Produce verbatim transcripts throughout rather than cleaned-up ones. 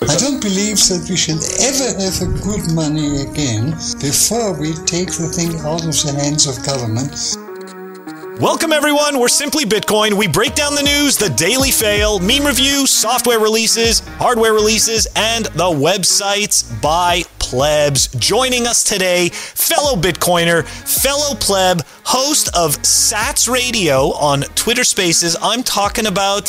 I don't believe that we should ever have a good money again before we take the thing out of the hands of government. Welcome everyone, we're Simply Bitcoin. We break down the news, the daily fail, meme review, software releases, hardware releases, and the websites by plebs. Joining us today, fellow Bitcoiner, fellow pleb, host of Sats Radio on Twitter Spaces. I'm talking about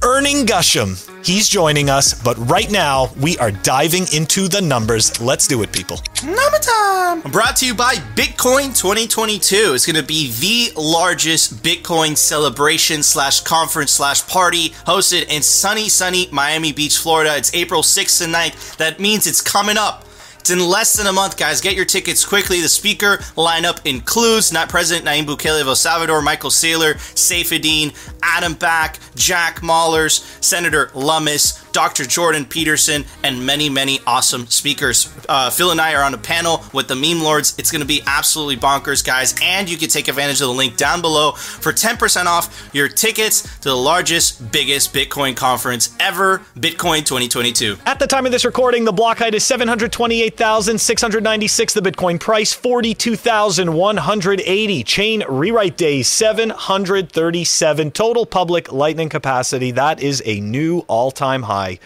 UrningUshem. He's joining us, but right now, we are diving into the numbers. Let's do it, people. Number time! Brought to you by Bitcoin twenty twenty-two. It's going to be the largest Bitcoin celebration slash conference slash party hosted in sunny, sunny Miami Beach, Florida. It's April sixth and ninth. That means it's coming up. It's in less than a month, guys. Get your tickets quickly. The speaker lineup includes not President Nayib Bukele of El Salvador, Michael Saylor, Saifedean, Adam Back, Jack Mahlers, Senator Lummis, Doctor Jordan Peterson, and many, many awesome speakers. Uh, Phil and I are on a panel with the Meme Lords. It's going to be absolutely bonkers, guys. And you can take advantage of the link down below for ten percent off your tickets to the largest, biggest Bitcoin conference ever, Bitcoin twenty twenty-two. At the time of this recording, the block height is seven hundred twenty-eight thousand six hundred ninety-six. The Bitcoin price, forty-two thousand one hundred eighty. Chain rewrite days, seven hundred thirty-seven. Total public Lightning capacity, that is a new all-time high.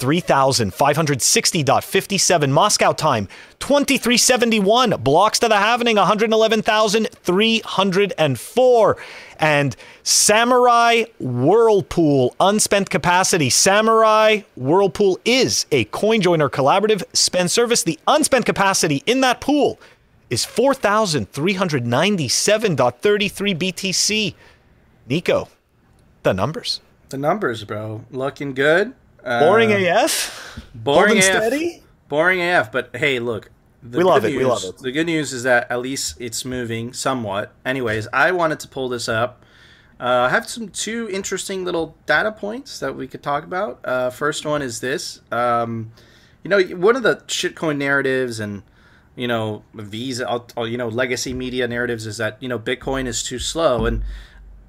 three thousand five hundred sixty point five seven Moscow time, twenty-three seventy-one. Blocks to the halvening, one hundred eleven thousand three hundred four. And Samurai Whirlpool unspent capacity. Samurai Whirlpool is a CoinJoiner collaborative spend service. The unspent capacity in that pool is four thousand three hundred ninety-seven point three three B T C. Nico, the numbers. The numbers, bro. Looking good. Boring uh, A F? Boring A F. Steady? Boring A F, but hey, look. The we love it. News, we love it. The good news is that at least it's moving somewhat. Anyways, I wanted to pull this up. Uh, I have some two interesting little data points that we could talk about. Uh, first one is this. Um, you know, one of the shitcoin narratives and, you know, Visa, or, you know, legacy media narratives is that, you know, Bitcoin is too slow. And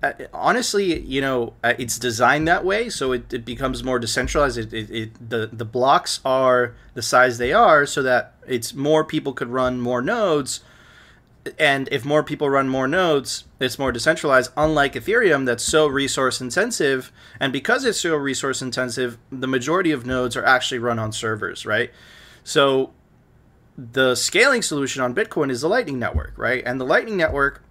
Uh, honestly, you know, uh, it's designed that way, so it, it becomes more decentralized. It, it, it the the blocks are the size they are, so that it's more people could run more nodes, and if more people run more nodes, it's more decentralized. Unlike Ethereum, that's so resource intensive, and because it's so resource intensive, the majority of nodes are actually run on servers, right? So the scaling solution on Bitcoin is the Lightning Network, right? And the Lightning Network,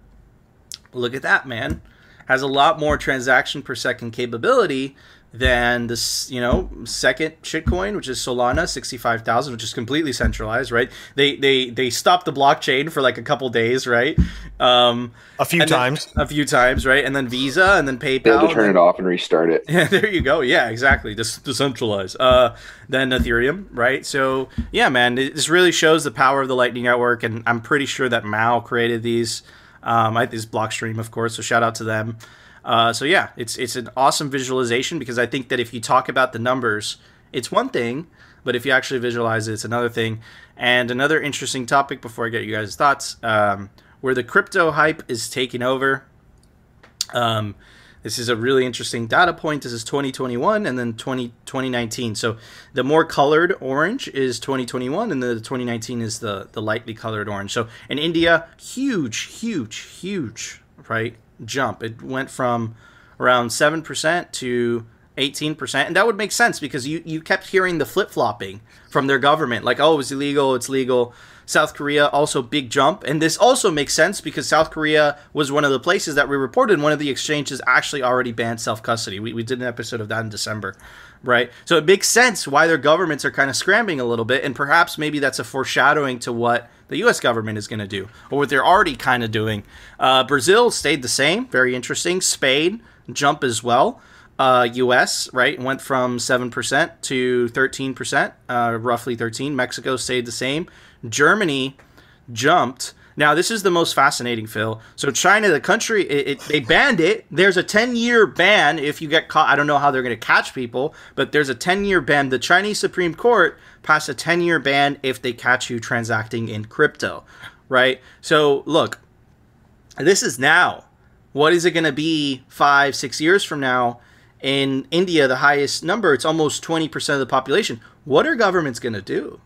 look at that, man. Has a lot more transaction per second capability than this, you know, second shitcoin, which is Solana, sixty-five thousand, which is completely centralized, right? They they they stopped the blockchain for like a couple days, right? Um, a few times, then, a few times, right? And then Visa, and then PayPal. They had to turn it off and restart it. Yeah, there you go. Yeah, exactly. Just decentralize. Uh, then Ethereum, right? So yeah, man, this really shows the power of the Lightning Network, and I'm pretty sure that Mao created these. Um, I this Blockstream, of course, so shout out to them. Uh, so yeah, it's it's an awesome visualization, because I think that if you talk about the numbers, it's one thing, but if you actually visualize it, it's another thing. And another interesting topic before I get you guys' thoughts, um, where the crypto hype is taking over. Um, this is a really interesting data point. This is twenty twenty-one and then twenty nineteen. So the more colored orange is twenty twenty-one, and the twenty nineteen is the, the lightly colored orange. So in India, huge, huge, huge, right, jump. It went from around seven percent to eighteen percent. And that would make sense, because you, you kept hearing the flip-flopping from their government. Like, oh, it was illegal, it's legal. South Korea, also big jump. And this also makes sense, because South Korea was one of the places that we reported. One of the exchanges actually already banned self-custody. We, we did an episode of that in December, right? So it makes sense why their governments are kind of scrambling a little bit. And perhaps maybe that's a foreshadowing to what the U S government is going to do, or what they're already kind of doing. Uh, Brazil stayed the same. Very interesting. Spain, jump as well. Uh, U S, right, went from seven percent to thirteen percent, uh, roughly thirteen. Mexico stayed the same. Germany jumped. Now, this is the most fascinating, Phil. So China, the country, it, it, they banned it. There's a ten-year ban if you get caught. I don't know how they're going to catch people, but there's a ten-year ban. The Chinese Supreme Court passed a ten-year ban if they catch you transacting in crypto, right? So, look, this is now. What is it going to be five, six years from now? In India, the highest number, it's almost twenty percent of the population. What are governments going to do?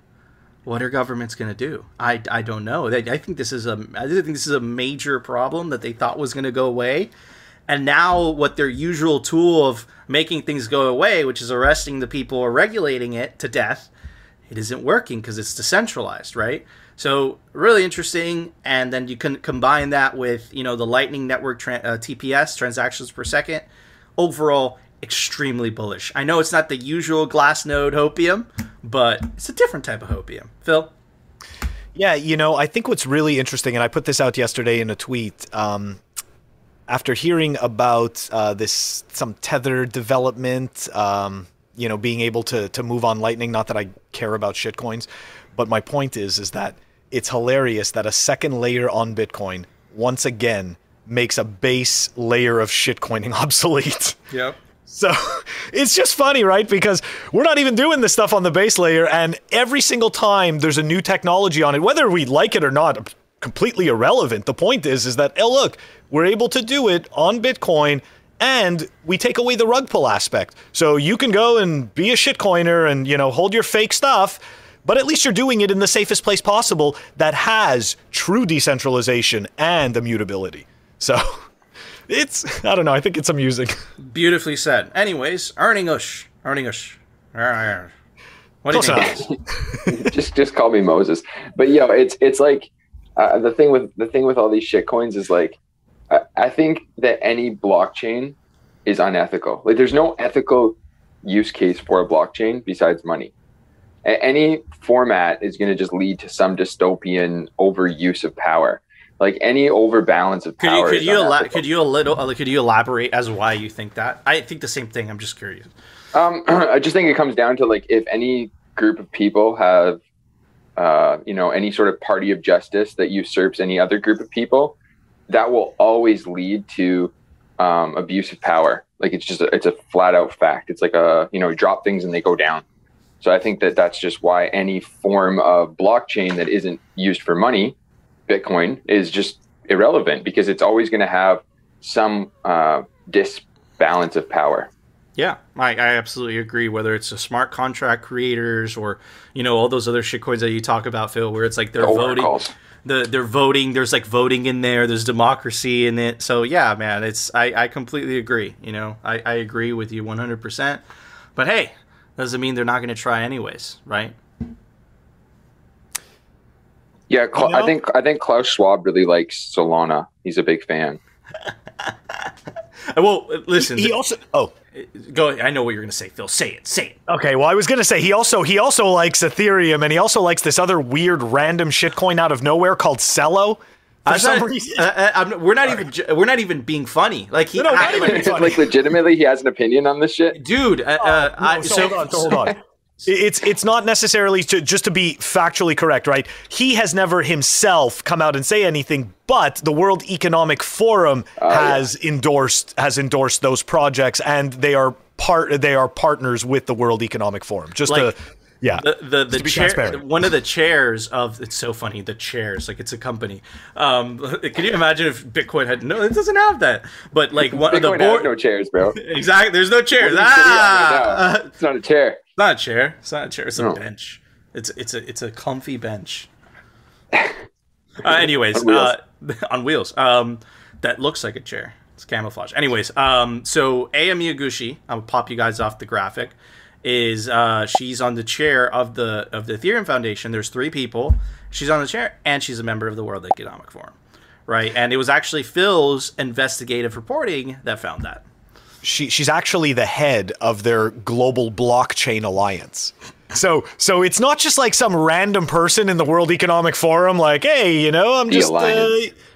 What are governments going to do? I, I don't know. I, I think this is a I think this is a major problem that they thought was going to go away, and now what their usual tool of making things go away, which is arresting the people or regulating it to death, it isn't working because it's decentralized, right? So really interesting. And then you can combine that with you know the Lightning Network tra uh, T P S transactions per second. Overall, extremely bullish. I know it's not the usual glass node hopium, but it's a different type of hopium. Phil? Yeah, you know, I think what's really interesting, and I put this out yesterday in a tweet, um, after hearing about uh, this, some Tether development, um, you know, being able to, to move on Lightning, not that I care about shitcoins, but my point is, is that it's hilarious that a second layer on Bitcoin, once again, makes a base layer of shitcoining obsolete. Yep. So it's just funny, right? Because we're not even doing this stuff on the base layer, and every single time there's a new technology on it, whether we like it or not, completely irrelevant. The point is, is that, oh, look, we're able to do it on Bitcoin, and we take away the rug pull aspect. So you can go and be a shitcoiner and, you know, hold your fake stuff, but at least you're doing it in the safest place possible that has true decentralization and immutability. So it's, I don't know, I think it's amusing. Beautifully said. Anyways, UrningUshem. UrningUshem. What do you think? just, just call me Moses. But, yo, it's it's like uh, the thing with the thing with all these shitcoins is like, I, I think that any blockchain is unethical. Like, there's no ethical use case for a blockchain besides money. A any format is going to just lead to some dystopian overuse of power. Like any overbalance of power. Could you, could you, could you a little could you elaborate as why you think that? I think the same thing. I'm just curious. Um, I just think it comes down to like if any group of people have, uh, you know, any sort of party of justice that usurps any other group of people, that will always lead to um, abuse of power. Like it's just a, it's a flat out fact. It's like a you know you drop things and they go down. So I think that that's just why any form of blockchain that isn't used for money, Bitcoin, is just irrelevant because it's always going to have some uh, disbalance of power. Yeah, I, I absolutely agree. Whether it's a smart contract creators or, you know, all those other shitcoins that you talk about, Phil, where it's like they're oh, voting, the, they're voting, there's like voting in there, there's democracy in it. So yeah, man, it's, I, I completely agree. You know, I, I agree with you one hundred percent, but hey, doesn't mean they're not going to try anyways, right? Yeah, you know? I think I think Klaus Schwab really likes Solana. He's a big fan. Well, listen. He, he also. Oh, go. I know what you're going to say, Phil. Say it. Say it. Okay. Well, I was going to say he also he also likes Ethereum, and he also likes this other weird random shitcoin out of nowhere called Celo. For some not, reason, I, I, I'm, we're not Sorry. even we're not even being funny. Like he, no, no, I, even funny. Like legitimately, he has an opinion on this shit, dude. Uh, oh, uh, no, I, so, so hold on. So hold on. It's it's not necessarily to, just to be factually correct, right? He has never himself come out and say anything, but the World Economic Forum uh, has yeah. endorsed has endorsed those projects, and they are part they are partners with the World Economic Forum. Just like, to yeah, the the, the, the chair, one of the chairs of it's so funny the chairs like it's a company. Um, can you imagine if Bitcoin had no? It doesn't have that, but like one Bitcoin of the board no chairs, bro. Exactly, there's no chairs. Ah, right uh, it's not a chair. It's not a chair. It's not a chair. It's a no. bench. It's it's a it's a comfy bench. Uh, anyways, on wheels. Uh, on wheels. Um, that looks like a chair. It's camouflage. Anyways, um, so Aya Miyaguchi, I'll pop you guys off the graphic. Is uh, she's on the chair of the of the Ethereum Foundation? There's three people. She's on the chair, and she's a member of the World Economic Forum, right? And it was actually Phil's investigative reporting that found that. She, she's actually the head of their global blockchain alliance. So so it's not just like some random person in the World Economic Forum like, hey, you know, I'm the just uh,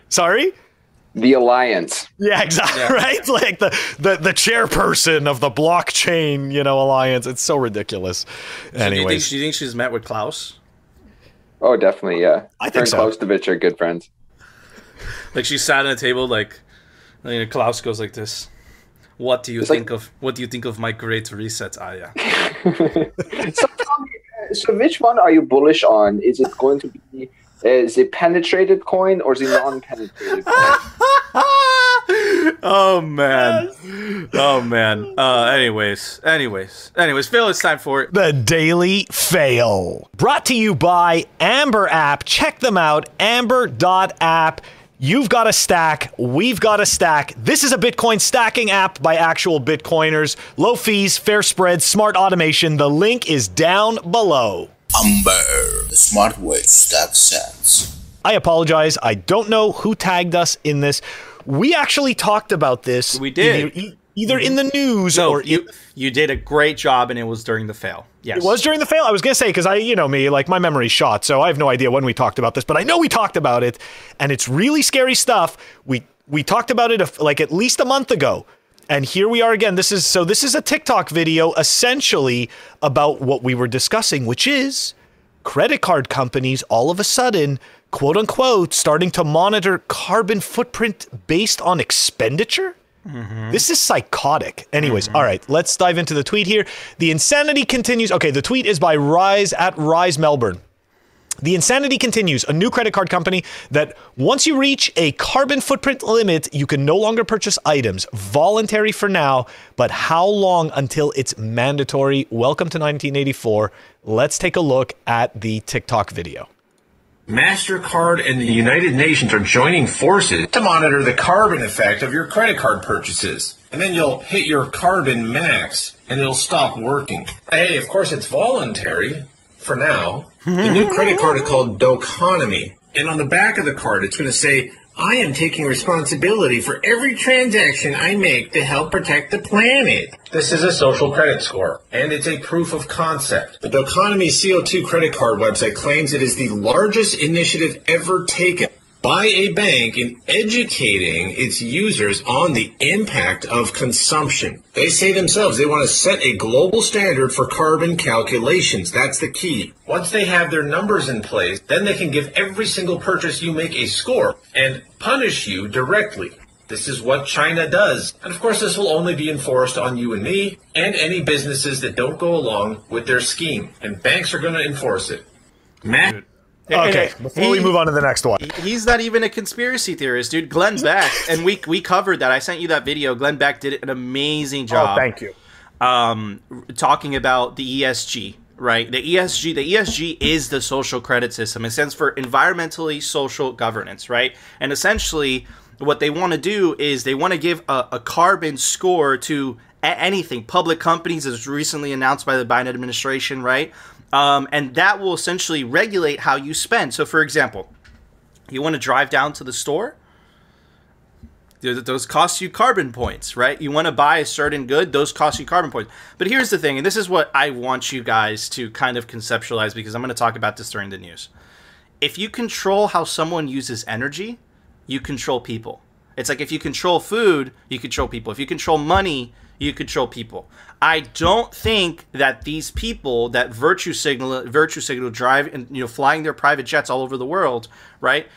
sorry. The alliance. Yeah, exactly. Yeah. Right. Like the, the the chairperson of the blockchain, you know, alliance. It's so ridiculous. So anyways, do you, think, do you think she's met with Klaus? Oh, definitely. Yeah. I think Her so. And Klaus Dovich are good friends. Like she sat at a table like you know, Klaus goes like this. What do you it's think like, of what do you think of my great reset, Aya? so, so which one are you bullish on? Is it going to be uh, the penetrated coin or the non-penetrated coin? Oh man. Yes. Oh man. Uh, anyways, anyways, anyways, Phil, it's time for it. The Daily Fail. Brought to you by Amber app. Check them out. Amber dot app. You've got a stack. We've got a stack. This is a Bitcoin stacking app by actual Bitcoiners. Low fees, fair spreads, smart automation. The link is down below. Amber, the smart way to stack sats. I apologize. I don't know who tagged us in this. We actually talked about this. We did. Either, either in the news no, or you, you did a great job, and it was during the fail. Yes. It was during the fail. I was going to say, because I, you know me, like my memory's shot, so I have no idea when we talked about this, but I know we talked about it, and it's really scary stuff. We we talked about it a, like at least a month ago, and here we are again. This is so this is a TikTok video essentially about what we were discussing, which is credit card companies all of a sudden, quote unquote, starting to monitor carbon footprint based on expenditure? Mm-hmm. This is psychotic. Anyways, mm-hmm. all right, let's dive into the tweet here. The insanity continues. Okay, the tweet is by Rise at Rise Melbourne. The insanity continues. A new credit card company that once you reach a carbon footprint limit, you can no longer purchase items. Voluntary for now, but how long until it's mandatory? Welcome to nineteen eighty-four. Let's take a look at the TikTok video. Mastercard and the United Nations are joining forces to monitor the carbon effect of your credit card purchases. And then you'll hit your carbon max and it'll stop working. Hey, of course it's voluntary for now. The new credit card is called Doconomy. And on the back of the card, it's going to say, I am taking responsibility for every transaction I make to help protect the planet. This is a social credit score, and it's a proof of concept. The Doconomy C O two credit card website claims it is the largest initiative ever taken by a bank in educating its users on the impact of consumption. They say themselves they want to set a global standard for carbon calculations. That's the key. Once they have their numbers in place, then they can give every single purchase you make a score and punish you directly. This is what China does. And of course, this will only be enforced on you and me and any businesses that don't go along with their scheme. And banks are going to enforce it. Matt. Okay, before he, we move on to the next one. He's not even a conspiracy theorist, dude. Glenn Beck, and we we covered that. I sent you that video. Glenn Beck did an amazing job. Oh, thank you. Um, talking about the E S G, right? The E S G, the E S G is the social credit system. It stands for environmentally social governance, right? And essentially what they want to do is they want to give a, a carbon score to anything. Public companies, as recently announced by the Biden administration, right? Um, and that will essentially regulate how you spend. So, for example, you want to drive down to the store. Those cost you carbon points, right? You want to buy a certain good. Those cost you carbon points. But here's the thing, and this is what I want you guys to kind of conceptualize, because I'm going to talk about this during the news. If you control how someone uses energy, you control people. It's like if you control food, you control people. If you control money, you control people. I don't think that these people that virtue signal, virtue signal drive and, you know, flying their private jets all over the world, right,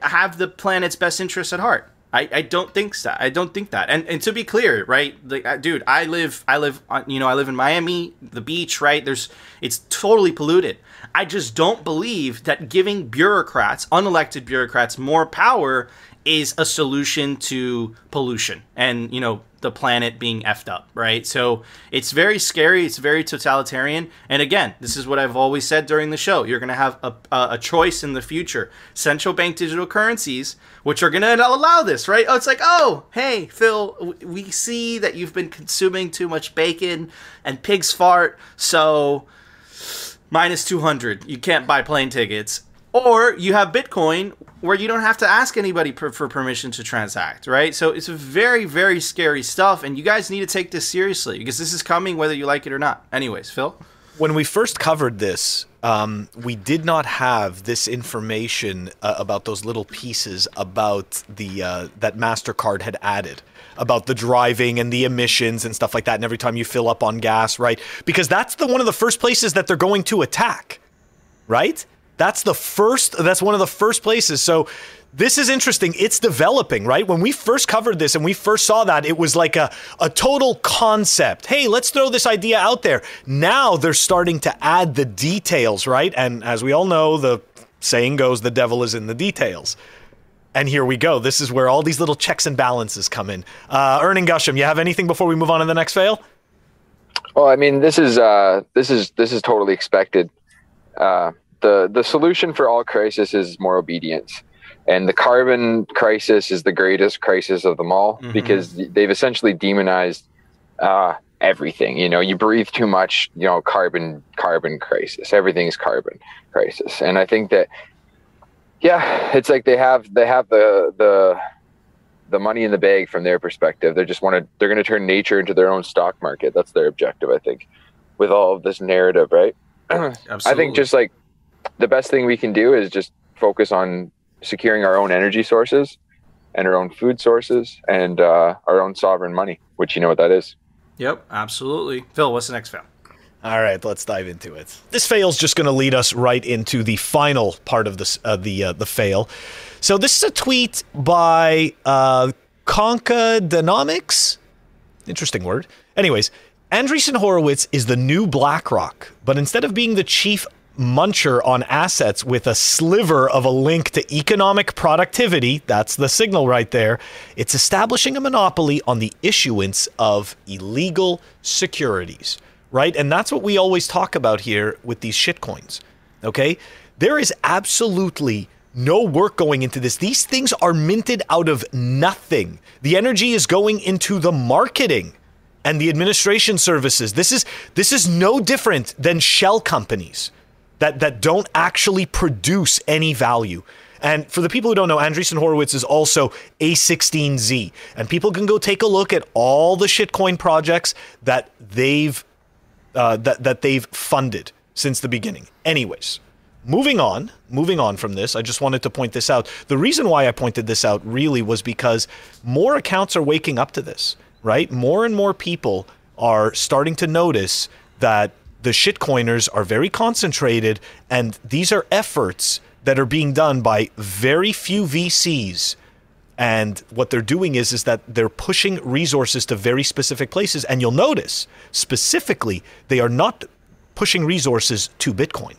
have the planet's best interests at heart. I, I don't think so. I don't think that. And and to be clear, right, like, dude, I live, I live, on, you know, I live in Miami, the beach, right? There's, it's totally polluted. I just don't believe that giving bureaucrats, unelected bureaucrats, more power is a solution to pollution and, you know, the planet being effed up, right? So it's very scary. It's very totalitarian. And again, this is what I've always said during the show. You're going to have a, a choice in the future. Central bank digital currencies, which are going to allow this, right? Oh, it's like, oh, hey, Phil, we see that you've been consuming too much bacon and pig's fart. So minus two hundred, you can't buy plane tickets. Or you have Bitcoin where you don't have to ask anybody per, for permission to transact, right? So it's very, very scary stuff. And you guys need to take this seriously because this is coming whether you like it or not. Anyways, Phil? When we first covered this, um, we did not have this information uh, about those little pieces about the uh, that MasterCard had added about the driving and the emissions and stuff like that. And every time you fill up on gas, right? Because that's the one of the first places that they're going to attack, right? That's the first, that's one of the first places. So this is interesting. It's developing, right? When we first covered this and we first saw that, it was like a, a total concept. Hey, let's throw this idea out there. Now they're starting to add the details, right? And as we all know, the saying goes, the devil is in the details. And here we go. This is where all these little checks and balances come in. Uh, UrningUshem, you have anything before we move on to the next fail? Well, I mean, this is uh, this is this is totally expected. Uh, the the solution for all crisis is more obedience, and the carbon crisis is the greatest crisis of them all, mm-hmm. because they've essentially demonized uh, everything. You know, you breathe too much. You know, carbon carbon crisis. Everything's carbon crisis, and I think that. Yeah, it's like they have they have the the the money in the bag from their perspective. They just want to they're going to turn nature into their own stock market. That's their objective, I think, with all of this narrative, right? Absolutely. I think just like the best thing we can do is just focus on securing our own energy sources and our own food sources and uh, our own sovereign money, which you know what that is. Yep, absolutely. Phil, what's the next fail? All right, let's dive into it. This fail is just going to lead us right into the final part of this, uh, the uh, the fail. So this is a tweet by uh, Concadenomics. Interesting word. Anyways, Andreessen Horowitz is the new BlackRock, but instead of being the chief muncher on assets with a sliver of a link to economic productivity, that's the signal right there, it's establishing a monopoly on the issuance of illegal securities. Right? And that's what we always talk about here with these shitcoins. Okay? There is absolutely no work going into this. These things are minted out of nothing. The energy is going into the marketing and the administration services. This is this is no different than shell companies that, that don't actually produce any value. And for the people who don't know, Andreessen Horowitz is also A sixteen Z. And people can go take a look at all the shitcoin projects that they've Uh, that, that they've funded since the beginning. Anyways, moving on, moving on from this, I just wanted to point this out. The reason why I pointed this out really was because more accounts are waking up to this, right? More and more people are starting to notice that the shitcoiners are very concentrated, and these are efforts that are being done by very few V Cs. And what they're doing is, is that they're pushing resources to very specific places. And you'll notice, specifically, they are not pushing resources to Bitcoin.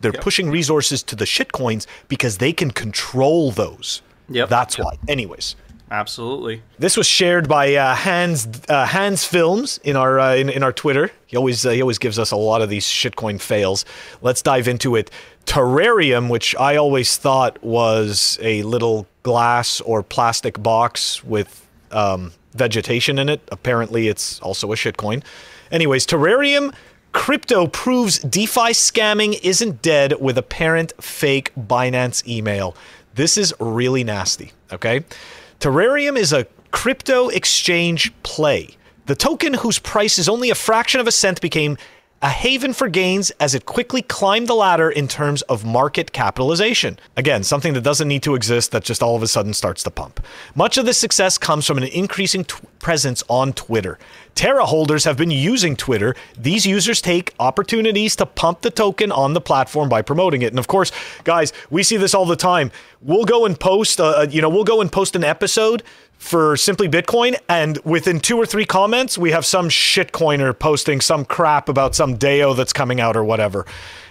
They're yep. pushing resources to the shitcoins because they can control those. Yep. That's yep. why. Anyways. Absolutely. This was shared by uh, Hans uh, Hans Films in our uh, in, in our Twitter. He always uh, he always gives us a lot of these shitcoin fails. Let's dive into it. Terrarium, which I always thought was a little glass or plastic box with um, vegetation in it. Apparently, it's also a shitcoin. Anyways, Terrarium crypto proves DeFi scamming isn't dead with apparent fake Binance email. This is really nasty. Okay. Terrarium is a crypto exchange play. The token, whose price is only a fraction of a cent, became a haven for gains as it quickly climbed the ladder in terms of market capitalization. Again, something that doesn't need to exist that just all of a sudden starts to pump. Much of this success comes from an increasing t- presence on Twitter. Terra holders have been using Twitter. These users take opportunities to pump the token on the platform by promoting it. And of course, guys, we see this all the time. We'll go and post, uh, you know, we'll go and post an episode for Simply Bitcoin, and within two or three comments, we have some shitcoiner posting some crap about some D A O that's coming out or whatever.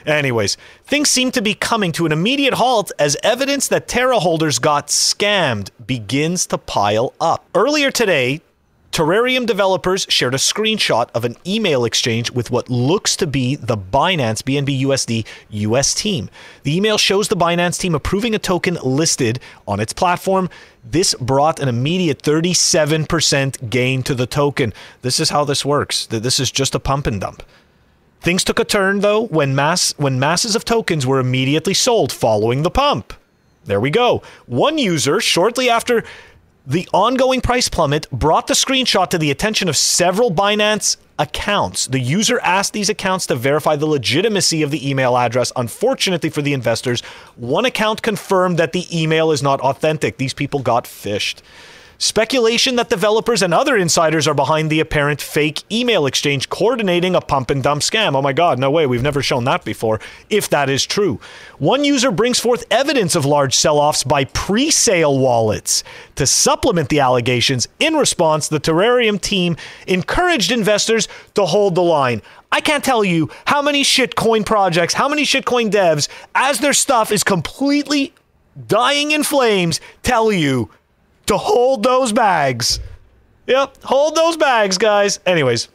Anyways, things seem to be coming to an immediate halt as evidence that Terra holders got scammed begins to pile up. Earlier today, Terrarium developers shared a screenshot of an email exchange with what looks to be the Binance B N B U S D U S team. The email shows the Binance team approving a token listed on its platform. This brought an immediate thirty-seven percent gain to the token. This is how this works. This is just a pump and dump. Things took a turn, though, when mass when masses of tokens were immediately sold following the pump. There we go. One user, shortly after the ongoing price plummet, brought the screenshot to the attention of several Binance accounts. The user asked these accounts to verify the legitimacy of the email address. Unfortunately for the investors, one account confirmed that the email is not authentic. These people got fished. Speculation that developers and other insiders are behind the apparent fake email exchange coordinating a pump and dump scam. Oh my God, no way. We've never shown that before, if that is true. One user brings forth evidence of large sell-offs by pre-sale wallets. To supplement the allegations, in response, the Terrarium team encouraged investors to hold the line. I can't tell you how many shitcoin projects, how many shitcoin devs, as their stuff is completely dying in flames tell you to hold those bags. Yep, hold those bags, guys. Anyways,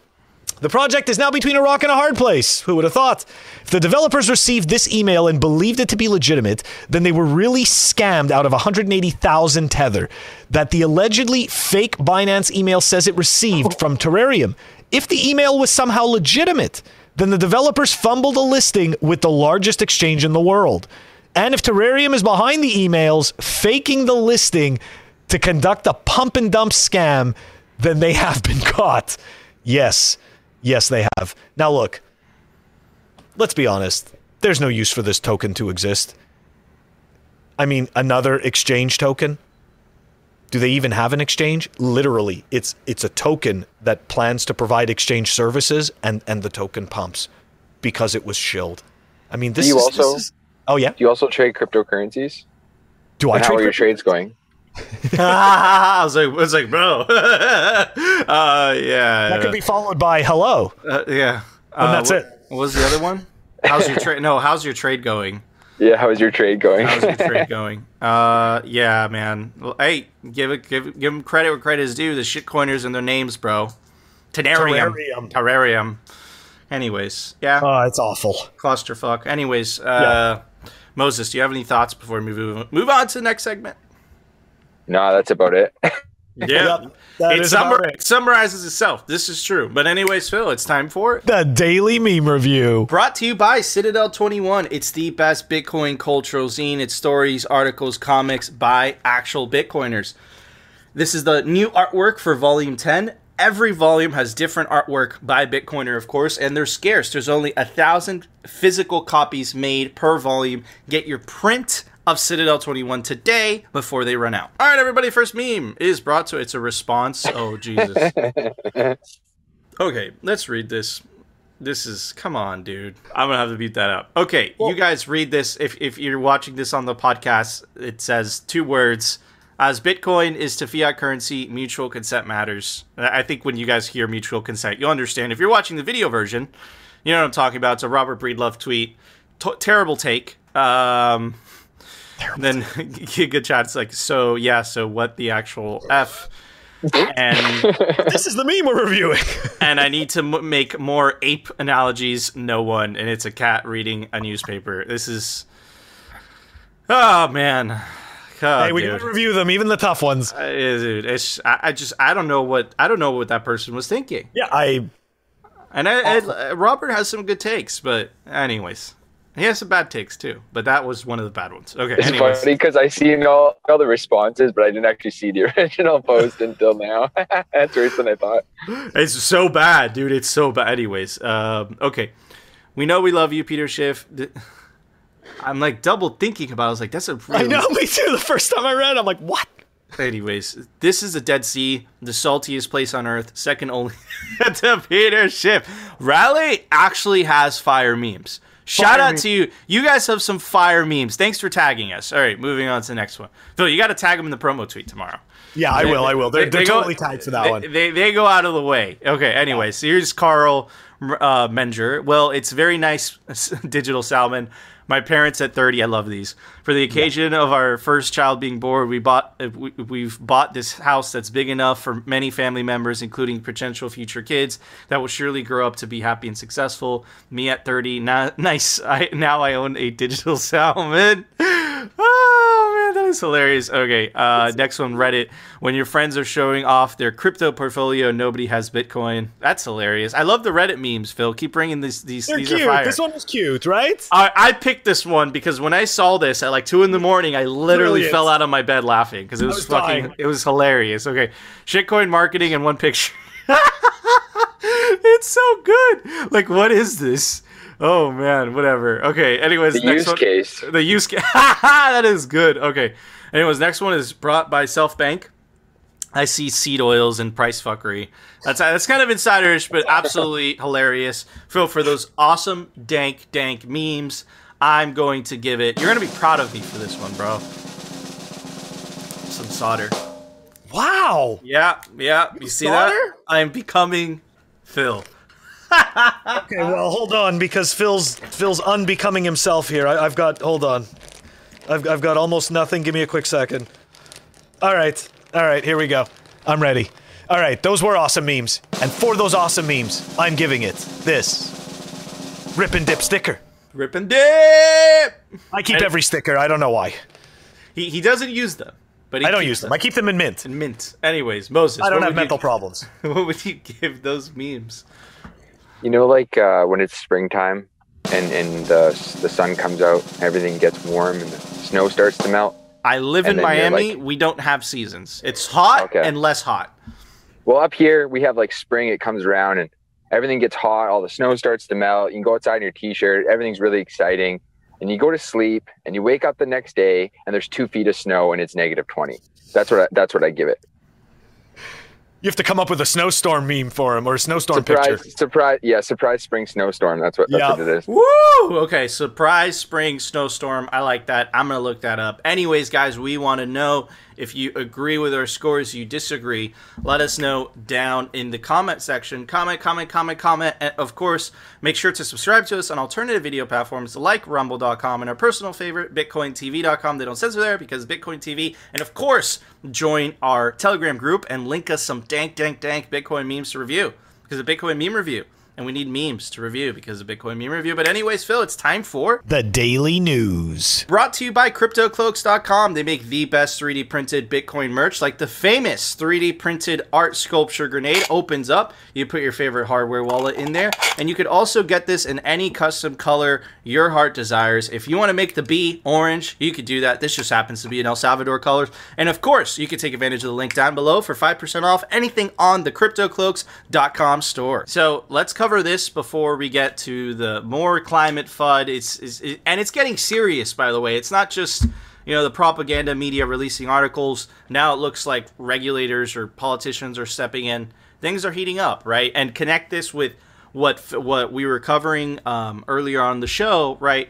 the project is now between a rock and a hard place. Who would have thought? If the developers received this email and believed it to be legitimate, then they were really scammed out of one hundred eighty thousand Tether that the allegedly fake Binance email says it received from Terrarium. If the email was somehow legitimate, then the developers fumbled a listing with the largest exchange in the world. And if Terrarium is behind the emails, faking the listing to conduct a pump and dump scam, then they have been caught. Yes. Yes, they have. Now, look, let's be honest. There's no use for this token to exist. I mean, another exchange token? Do they even have an exchange? Literally, it's it's a token that plans to provide exchange services, and, and the token pumps because it was shilled. I mean, this, do you is, also, this is... Oh, yeah? Do you also trade cryptocurrencies? Do and I how trade? How are your trades going? I was like, I was like, bro. uh, yeah. That could be followed by hello. Uh, yeah. And uh, that's what, it. What was the other one? How's your trade? No, how's your trade going? Yeah, how's your trade going? how's your trade going? Uh, yeah, man. Well, hey, give it, give, give them credit where credit is due. The shitcoiners and their names, bro. Terrarium. Terrarium. Terrarium. Anyways, yeah. Oh, it's awful. Clusterfuck. Anyways, uh, yeah. Moses, do you have any thoughts before we move move on to the next segment? No, that's about it. Yeah, that it, summar about it. It summarizes itself. This is true. But anyways, Phil, it's time for the Daily Meme Review. Brought to you by Citadel twenty-one. It's the best Bitcoin cultural zine. It's stories, articles, comics by actual Bitcoiners. This is the new artwork for Volume ten. Every volume has different artwork by Bitcoiner, of course, and they're scarce. There's only a thousand physical copies made per volume. Get your print of Citadel twenty-one today before they run out. All right, everybody, first meme is brought to... It's a response. Oh, Jesus. Okay, let's read this. This is... Come on, dude. I'm going to have to beat that up. Okay, well, you guys read this. If, if you're watching this on the podcast, it says two words. As Bitcoin is to fiat currency, mutual consent matters. I think when you guys hear mutual consent, you'll understand. If you're watching the video version, you know what I'm talking about. It's a Robert Breedlove tweet. T- terrible take. Um... Then Giga Chat's like, so yeah, so what the actual F? And this is the meme we're reviewing. And I need to m- make more ape analogies. No one. And it's a cat reading a newspaper. This is... Oh, man. God, hey, we didn't review them, even the tough ones. Uh, dude, it's, I, I just, I don't know what, I don't know what that person was thinking. Yeah, I... And I, I, Robert has some good takes, but anyways... He has some bad takes, too, but that was one of the bad ones. Okay, it's anyways. Funny because I see all, all the responses, but I didn't actually see the original post until now. That's worse than I thought. It's so bad, dude. It's so bad. Anyways, um, okay. We know we love you, Peter Schiff. I'm, like, double thinking about it. I was like, that's a really... I know, me too. The first time I read it, I'm like, what? Anyways, this is the Dead Sea, the saltiest place on Earth, second only to Peter Schiff. Raleigh actually has fire memes. Shout fire out meme. To you. You guys have some fire memes. Thanks for tagging us. All right, moving on to the next one. Phil, you got to tag them in the promo tweet tomorrow. Yeah, they, I will. I will. They're, they, they're they totally go, tagged for that they, one. They, they they go out of the way. Okay, anyway, so here's Carl uh, Menger. Well, it's very nice, digital salmon. My parents at thirty, I love these. For the occasion yeah. of our first child being born, we bought, we, we've bought this house that's big enough for many family members, including potential future kids that will surely grow up to be happy and successful. Me at thirty, na- nice. I, now I own a digital salmon. Oh, man, that is hilarious. Okay, uh, next one, Reddit. When your friends are showing off their crypto portfolio, nobody has Bitcoin. That's hilarious. I love the Reddit memes, Phil. Keep bringing these. These, these are fire. This one was cute, right? I, I picked this one because when I saw this at like two in the morning, I literally Brilliant. fell out of my bed laughing because it was, was fucking, dying. It was hilarious. Okay, shitcoin marketing in one picture. It's so good. Like, what is this? Oh, man, whatever. Okay, anyways. The next use one, case. The use case. That is good. Okay. Anyways, next one is brought by SelfBank. I see seed oils and price fuckery. That's that's kind of insiderish, but absolutely hilarious. Phil, for those awesome dank, dank memes, I'm going to give it... You're going to be proud of me for this one, bro. Some solder. Wow. Yeah, yeah. You, you see solder? That? I'm becoming Phil. Okay, well, hold on, because Phil's Phil's unbecoming himself here. I, I've got... Hold on. I've, I've got almost nothing. Give me a quick second. All right. All right. Here we go. I'm ready. All right. Those were awesome memes. And for those awesome memes, I'm giving it this Rip and Dip sticker. Rip and Dip! I keep and every sticker. I don't know why. He, he doesn't use them. But he I don't use them. them. I keep them in mint. In mint. Anyways, Moses. I don't have mental you, problems. What would you give those memes? You know, like uh, when it's springtime and, and the, the sun comes out, everything gets warm and the snow starts to melt. I live in Miami. Like, we don't have seasons. It's hot okay. and less hot. Well, up here, we have like spring. It comes around and everything gets hot. All the snow starts to melt. You can go outside in your T-shirt. Everything's really exciting. And you go to sleep and you wake up the next day and there's two feet of snow and it's negative twenty. That's what I, that's what I give it. You have to come up with a snowstorm meme for him or a snowstorm surprise, picture. Surprise, yeah, surprise spring snowstorm. That's what, that's yeah. what it is. Woo! Okay, surprise spring snowstorm. I like that. I'm going to look that up. Anyways, guys, we want to know if you agree with our scores, you disagree. Let us know down in the comment section. Comment, comment, comment, comment. And of course, make sure to subscribe to us on alternative video platforms like rumble dot com and our personal favorite, bitcoin t v dot com. They don't censor there because Bitcoin T V. And of course, join our Telegram group and link us some dank, dank, dank Bitcoin memes to review because of Bitcoin Meme Review. And we need memes to review because of Bitcoin Meme Review. But anyways, Phil, it's time for the Daily News. Brought to you by crypto cloaks dot com. They make the best three D printed Bitcoin merch, like the famous three D printed art sculpture grenade opens up. You put your favorite hardware wallet in there. And you could also get this in any custom color your heart desires. If you want to make the bee orange, you could do that. This just happens to be in El Salvador colors. And of course, you could take advantage of the link down below for five percent off anything on the crypto cloaks dot com store. So let's come cover this before we get to the more climate FUD. It's, it's it, and it's getting serious, by the way. It's not just, you know, the propaganda media releasing articles. Now it looks like regulators or politicians are stepping in. Things are heating up, right? And connect this with what what we were covering um, earlier on the show, right?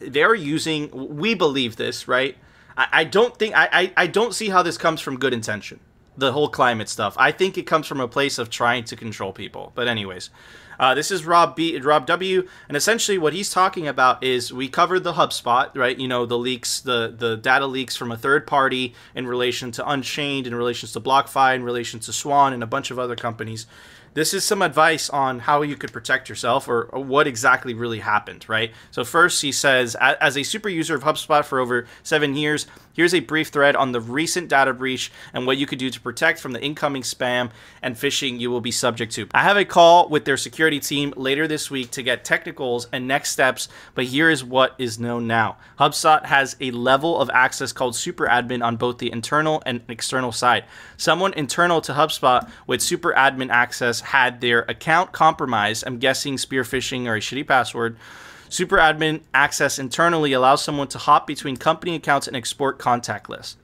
They're using, we believe this, right? I, I don't think, I, I, I don't see how this comes from good intention. The whole climate stuff. I think it comes from a place of trying to control people. But anyways, uh, this is Rob B, Rob W. And essentially what he's talking about is we covered the HubSpot, right? You know, the leaks, the, the data leaks from a third party in relation to Unchained, in relation to BlockFi, in relation to Swan, and a bunch of other companies. This is some advice on how you could protect yourself or, or what exactly really happened, right? So first he says, as a super user of HubSpot for over seven years, here's a brief thread on the recent data breach and what you could do to protect from the incoming spam and phishing you will be subject to. I have a call with their security team later this week to get technicals and next steps, but here is what is known now. HubSpot has a level of access called super admin on both the internal and external side. Someone internal to HubSpot with super admin access had their account compromised. I'm guessing spear phishing or a shitty password. Super admin access internally allows someone to hop between company accounts and export contact lists.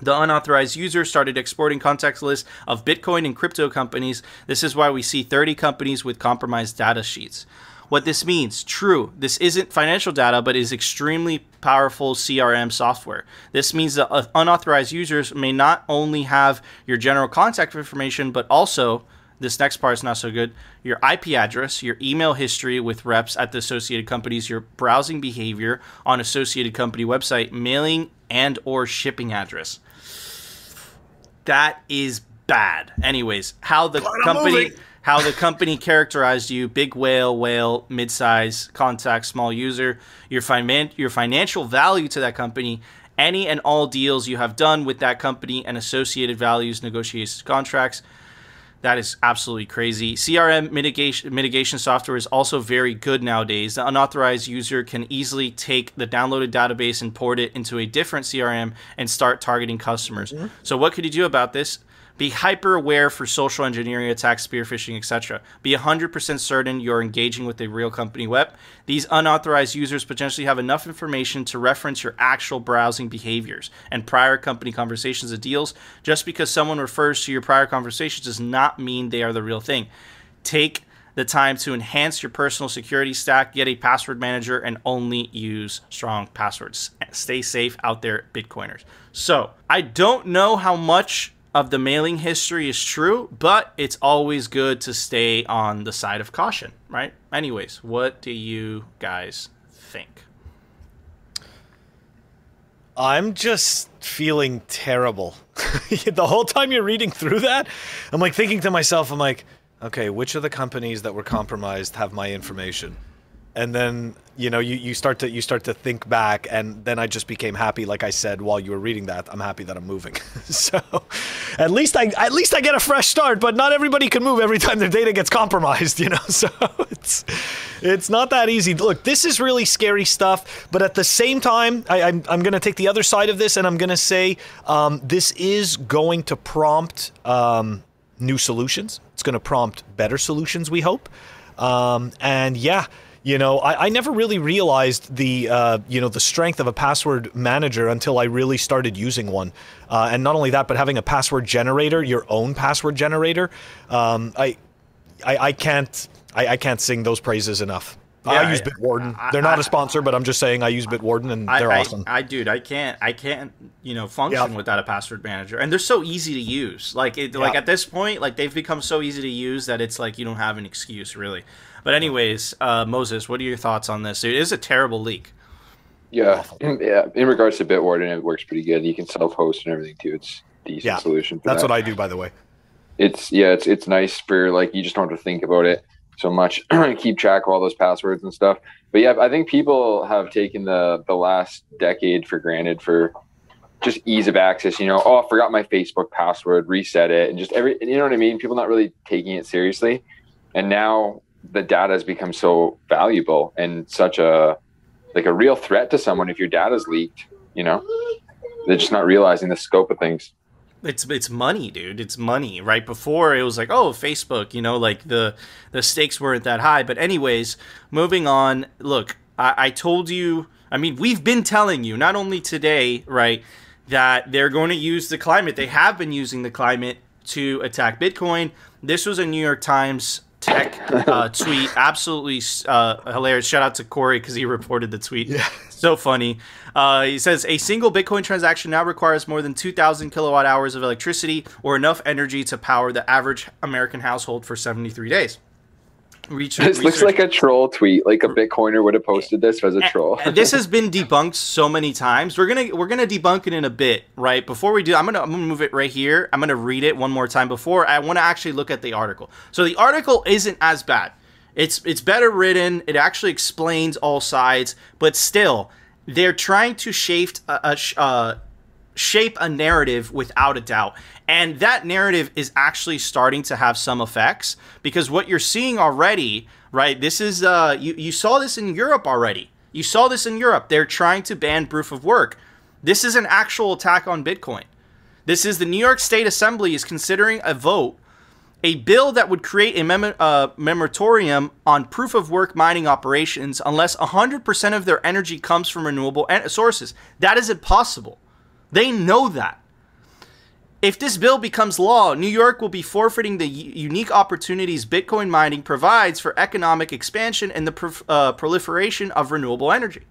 The unauthorized user started exporting contact lists of Bitcoin and crypto companies. This is why we see thirty companies with compromised data sheets. What this means, true, this isn't financial data, but is extremely powerful C R M software. This means that unauthorized users may not only have your general contact information, but also, this next part is not so good, your I P address, your email history with reps at the associated companies, your browsing behavior on associated company website, mailing and or shipping address. That is bad. Anyways, how the company how the company characterized you, big whale, whale, midsize, contact, small user, your finan- your financial value to that company, any and all deals you have done with that company and associated values, negotiations, contracts. That is absolutely crazy. C R M mitigation mitigation software is also very good nowadays. The unauthorized user can easily take the downloaded database and port it into a different C R M and start targeting customers. Mm-hmm. So what could you do about this? Be hyper aware for social engineering attacks, spear phishing, et cetera. Be one hundred percent certain you're engaging with a real company web. These unauthorized users potentially have enough information to reference your actual browsing behaviors and prior company conversations and deals. Just because someone refers to your prior conversations does not mean they are the real thing. Take the time to enhance your personal security stack, get a password manager, and only use strong passwords. Stay safe out there, Bitcoiners. So I don't know how much of the mailing history is true, but it's always good to stay on the side of caution, right? Anyways, what do you guys think? I'm just feeling terrible. The whole time you're reading through that, I'm like thinking to myself, I'm like, okay, which of the companies that were compromised have my information? And then, you know, you, you start to you start to think back, and then I just became happy, like I said while you were reading that. I'm happy that I'm moving. So at least I at least I get a fresh start, but not everybody can move every time their data gets compromised, you know. So it's it's not that easy. Look, this is really scary stuff, but at the same time, I, I'm I'm gonna take the other side of this, and I'm gonna say um, this is going to prompt um, new solutions. It's gonna prompt better solutions, we hope. Um, and yeah. You know, I, I never really realized the, uh, you know, the strength of a password manager until I really started using one. Uh, and not only that, but having a password generator, your own password generator, um, I, I, I can't, I, I can't sing those praises enough. Yeah, I use Bitwarden. I, I, they're not I, a sponsor, but I'm just saying I use Bitwarden, and they're I, awesome. I, I, dude, I can't, I can't, you know, function yeah. without a password manager. And they're so easy to use. Like, it, yeah. like at this point, like they've become so easy to use that it's like you don't have an excuse, really. But anyways, uh, Moses, what are your thoughts on this? It is a terrible leak. Yeah, in, yeah. In regards to Bitwarden, it works pretty good. You can self-host and everything too. It's a decent yeah. solution. For that's that. What I do, by the way. It's yeah, it's it's nice for like you just don't have to think about it so much. Keep track of all those passwords and stuff. But yeah, I think people have taken the the last decade for granted for just ease of access. You know, oh, I forgot my Facebook password, reset it, and just every you know what I mean. People not really taking it seriously, and now the data has become so valuable and such a like a real threat to someone if your data's leaked. You know, they're just not realizing the scope of things. It's it's money, dude. It's money. Right before it was like, oh, Facebook. You know, like the the stakes weren't that high. But anyways, moving on. Look, I, I told you. I mean, we've been telling you not only today, right, that they're going to use the climate. They have been using the climate to attack Bitcoin. This was a New York Times tech uh, tweet, absolutely uh, hilarious. Shout out to Corey because he reported the tweet. Yeah. So funny. Uh, he says, a single Bitcoin transaction now requires more than two thousand kilowatt hours of electricity or enough energy to power the average American household for seventy-three days. Research, this research. Looks like a troll tweet. Like a Bitcoiner would have posted this as a troll. This has been debunked so many times. We're gonna we're gonna debunk it in a bit, right? Before we do, I'm gonna I'm gonna move it right here. I'm gonna read it one more time before I want to actually look at the article. So the article isn't as bad. It's it's better written. It actually explains all sides, but still, they're trying to shape a, a uh, shape a narrative without a doubt. And that narrative is actually starting to have some effects because what you're seeing already, right, this is, uh, you, you saw this in Europe already. You saw this in Europe. They're trying to ban proof of work. This is an actual attack on Bitcoin. This is the New York State Assembly is considering a vote, a bill that would create a mem- uh, moratorium on proof of work mining operations unless one hundred percent of their energy comes from renewable en- sources. That is impossible. They know that. If this bill becomes law, New York will be forfeiting the unique opportunities Bitcoin mining provides for economic expansion and the pro- uh, proliferation of renewable energy.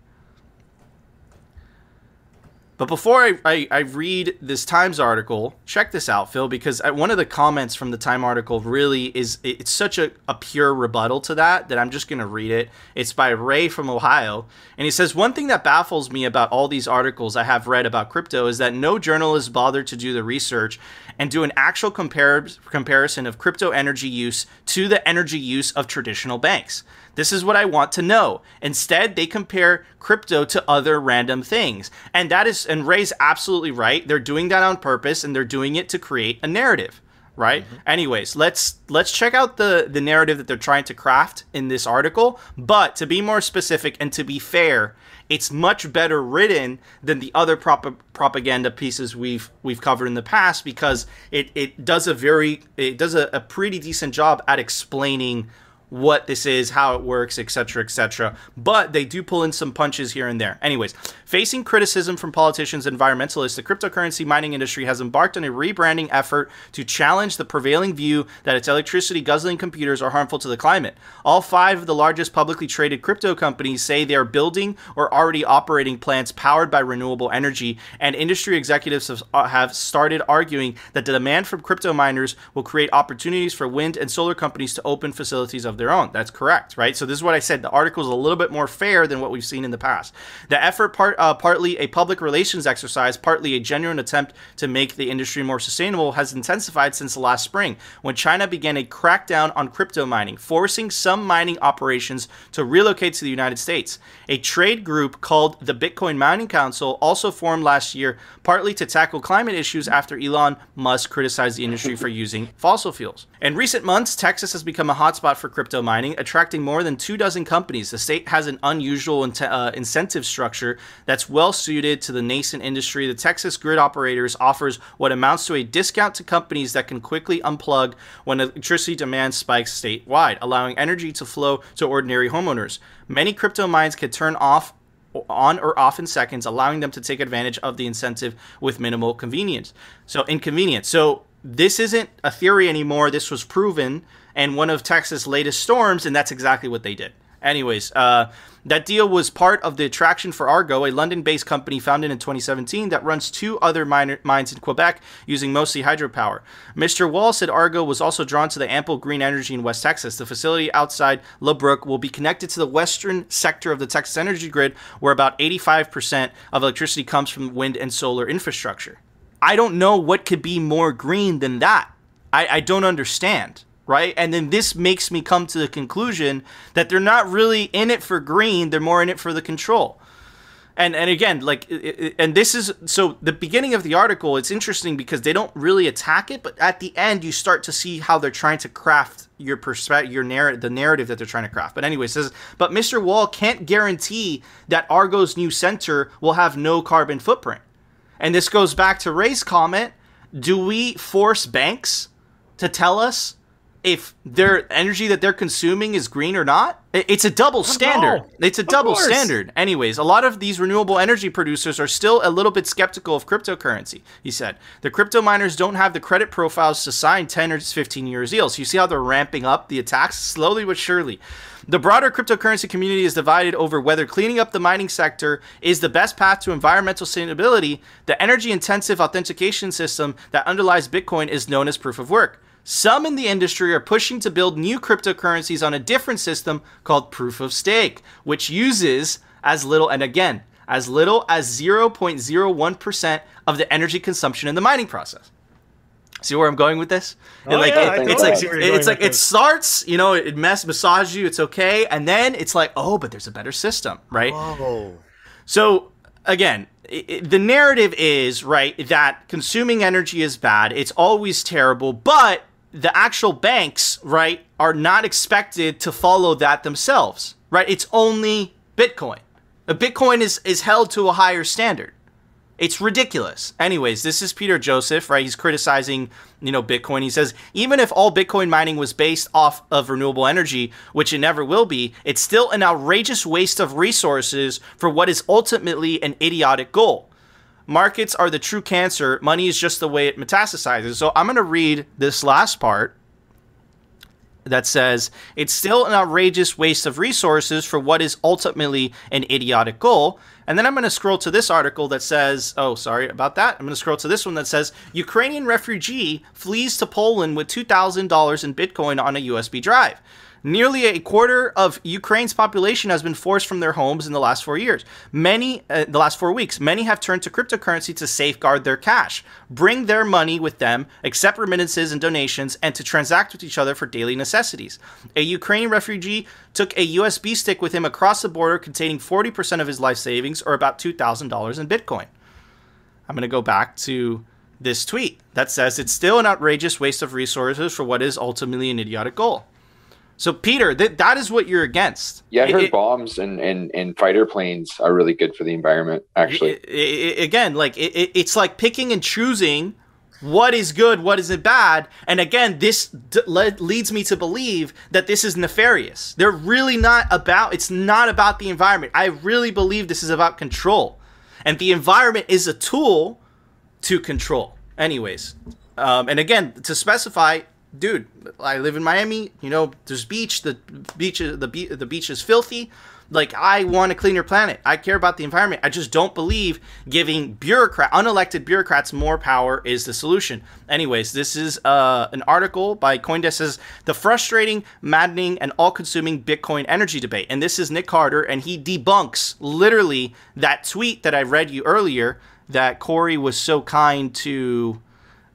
But before I, I, I read this Times article, check this out, Phil, because I, one of the comments from the Time article really is, it, it's such a, a pure rebuttal to that that I'm just going to read it. It's by Ray from Ohio. And he says, one thing that baffles me about all these articles I have read about crypto is that no journalist bothered to do the research and do an actual compar- comparison of crypto energy use to the energy use of traditional banks. This is what I want to know. Instead, they compare crypto to other random things. And that is, and Ray's absolutely right. They're doing that on purpose and they're doing it to create a narrative, right? Mm-hmm. Anyways, let's let's check out the, the narrative that they're trying to craft in this article. But to be more specific and to be fair, it's much better written than the other prop- propaganda pieces we've we've covered in the past because it, it does a very it does a, a pretty decent job at explaining what this is, how it works, et cetera, et cetera. But they do pull in some punches here and there. Anyways, facing criticism from politicians and environmentalists, the cryptocurrency mining industry has embarked on a rebranding effort to challenge the prevailing view that its electricity guzzling computers are harmful to the climate. All five of the largest publicly traded crypto companies say they are building or already operating plants powered by renewable energy, and industry executives have started arguing that the demand from crypto miners will create opportunities for wind and solar companies to open facilities of of their own. That's correct, right? So this is what I said. The article is a little bit more fair than what we've seen in the past. The effort part, uh, partly a public relations exercise, partly a genuine attempt to make the industry more sustainable, has intensified since last spring when China began a crackdown on crypto mining, forcing some mining operations to relocate to the United States. A trade group called the Bitcoin Mining Council also formed last year, partly to tackle climate issues after Elon Musk criticized the industry for using fossil fuels. In recent months, Texas has become a hotspot for crypto mining, attracting more than two dozen companies. The state has an unusual in uh, incentive structure that's well suited to the nascent industry. The Texas grid operators offers what amounts to a discount to companies that can quickly unplug when electricity demand spikes statewide, allowing energy to flow to ordinary homeowners. Many crypto mines could turn off on or off in seconds, allowing them to take advantage of the incentive with minimal convenience. So inconvenience. So this isn't a theory anymore. This was proven and one of Texas' latest storms, and that's exactly what they did. Anyways, uh, that deal was part of the attraction for Argo, a London-based company founded in twenty seventeen that runs two other miner mines in Quebec using mostly hydropower. Mister Wall said Argo was also drawn to the ample green energy in West Texas. The facility outside La Brooke will be connected to the western sector of the Texas energy grid, where about eighty-five percent of electricity comes from wind and solar infrastructure. I don't know what could be more green than that. I, I don't understand. Right? And then this makes me come to the conclusion that they're not really in it for green. They're more in it for the control. And, and again, like, and this is, so the beginning of the article, it's interesting because they don't really attack it, but at the end, you start to see how they're trying to craft your perspective, your narrative, the narrative that they're trying to craft. But anyway, it says, but Mister Wall can't guarantee that Argo's new center will have no carbon footprint. And this goes back to Ray's comment. Do we force banks to tell us if their energy that they're consuming is green or not? It's a double standard. It's a double standard. Anyways, a lot of these renewable energy producers are still a little bit skeptical of cryptocurrency, he said. The crypto miners don't have the credit profiles to sign ten or fifteen year deals. You see how they're ramping up the attacks slowly but surely. The broader cryptocurrency community is divided over whether cleaning up the mining sector is the best path to environmental sustainability. The energy-intensive authentication system that underlies Bitcoin is known as proof of work. Some in the industry are pushing to build new cryptocurrencies on a different system called proof of stake, which uses as little, and again, as little as zero point zero one percent of the energy consumption in the mining process. See where I'm going with this? Oh, and like, yeah, it, it's like, it's like, it starts, you know, it mess, massage you, it's okay. And then it's like, oh, but there's a better system, right? Whoa. So again, It, the narrative is, right, that consuming energy is bad. It's always terrible, but the actual banks, right, are not expected to follow that themselves, right? It's only Bitcoin. Bitcoin is, is held to a higher standard. It's ridiculous. Anyways, this is Peter Joseph, right? He's criticizing, you know, Bitcoin. He says, even if all Bitcoin mining was based off of renewable energy, which it never will be, it's still an outrageous waste of resources for what is ultimately an idiotic goal. Markets are the true cancer. Money is just the way it metastasizes. So I'm going to read this last part that says, it's still an outrageous waste of resources for what is ultimately an idiotic goal. And then I'm going to scroll to this article that says, oh, sorry about that. I'm going to scroll to this one that says, Ukrainian refugee flees to Poland with two thousand dollars in Bitcoin on a U S B drive. Nearly a quarter of Ukraine's population has been forced from their homes in the last four years. Many, uh, the last four weeks, many have turned to cryptocurrency to safeguard their cash, bring their money with them, accept remittances and donations, and to transact with each other for daily necessities. A Ukrainian refugee took a U S B stick with him across the border containing forty percent of his life savings, or about two thousand dollars in Bitcoin. I'm going to go back to this tweet that says, it's still an outrageous waste of resources for what is ultimately an idiotic goal. So, Peter, th that is what you're against. Yeah, I heard it, bombs and, and, and fighter planes are really good for the environment, actually. It, it, again, like it, it, it's like picking and choosing what is good, what is bad. And again, this d le leads me to believe that this is nefarious. They're really not about, it's not about the environment. I really believe this is about control. And the environment is a tool to control. Anyways, um, and again, to specify, dude, I live in Miami, you know, there's beach, the beach, the, be the beach is filthy. Like, I want a cleaner planet. I care about the environment. I just don't believe giving bureaucrat, unelected bureaucrats more power is the solution. Anyways, this is uh, an article by CoinDesk. Says the frustrating, maddening, and all-consuming Bitcoin energy debate. And this is Nick Carter, and he debunks literally that tweet that I read you earlier that Corey was so kind to...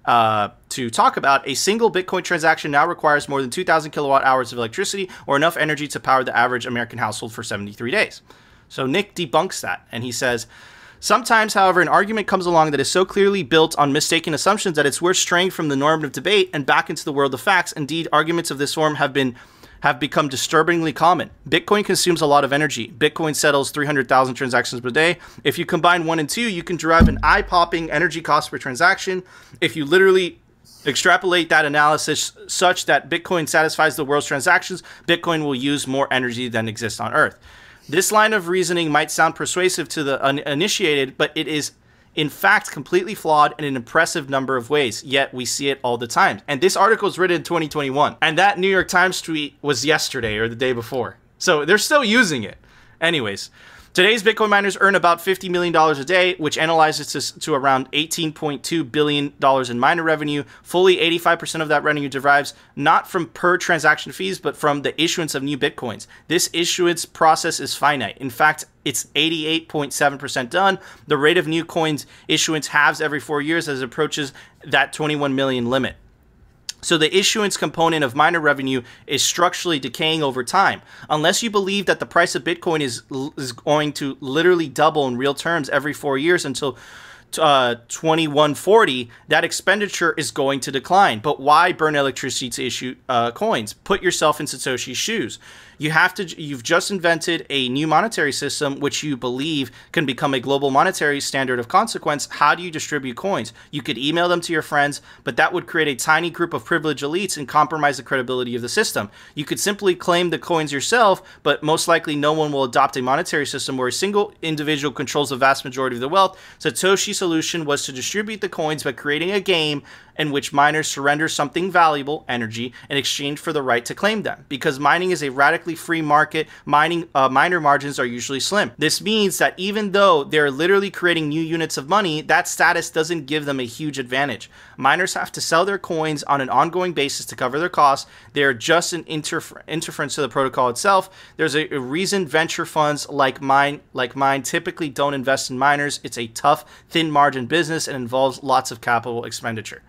Uh, to talk about. A single Bitcoin transaction now requires more than two thousand kilowatt hours of electricity or enough energy to power the average American household for seventy-three days. So Nick debunks that, and he says, sometimes, however, an argument comes along that is so clearly built on mistaken assumptions that it's worth straying from the normative debate and back into the world of facts. Indeed, arguments of this form have been have become disturbingly common. Bitcoin consumes a lot of energy. Bitcoin settles three hundred thousand transactions per day. If you combine one and two, you can derive an eye-popping energy cost per transaction. If you literally extrapolate that analysis such that Bitcoin satisfies the world's transactions, Bitcoin will use more energy than exists on Earth. This line of reasoning might sound persuasive to the uninitiated, but it is in fact completely flawed in an impressive number of ways, yet we see it all the time. And this article is written in twenty twenty-one, and that New York Times tweet was yesterday or the day before. So they're still using it. Anyways, today's Bitcoin miners earn about fifty million dollars a day, which analyzes to, to around eighteen point two billion dollars in miner revenue. Fully eighty-five percent of that revenue derives not from per transaction fees, but from the issuance of new Bitcoins. This issuance process is finite. In fact, it's eighty-eight point seven percent done. The rate of new coins issuance halves every four years as it approaches that twenty-one million limit. So the issuance component of miner revenue is structurally decaying over time. Unless you believe that the price of Bitcoin is is going to literally double in real terms every four years until uh, twenty-one forty, that expenditure is going to decline. But why burn electricity to issue uh, coins? Put yourself in Satoshi's shoes. You have to. You've just invented a new monetary system, which you believe can become a global monetary standard of consequence. How do you distribute coins? You could email them to your friends, but that would create a tiny group of privileged elites and compromise the credibility of the system. You could simply claim the coins yourself, but most likely no one will adopt a monetary system where a single individual controls the vast majority of the wealth. Satoshi's solution was to distribute the coins by creating a game in which miners surrender something valuable, energy, in exchange for the right to claim them. Because mining is a radically free market, mining uh, miner margins are usually slim. This means that even though they're literally creating new units of money, that status doesn't give them a huge advantage. Miners have to sell their coins on an ongoing basis to cover their costs. They're just an interfer interference to the protocol itself. There's a, a reason venture funds like mine, like mine typically don't invest in miners. It's a tough, thin margin business and involves lots of capital expenditure.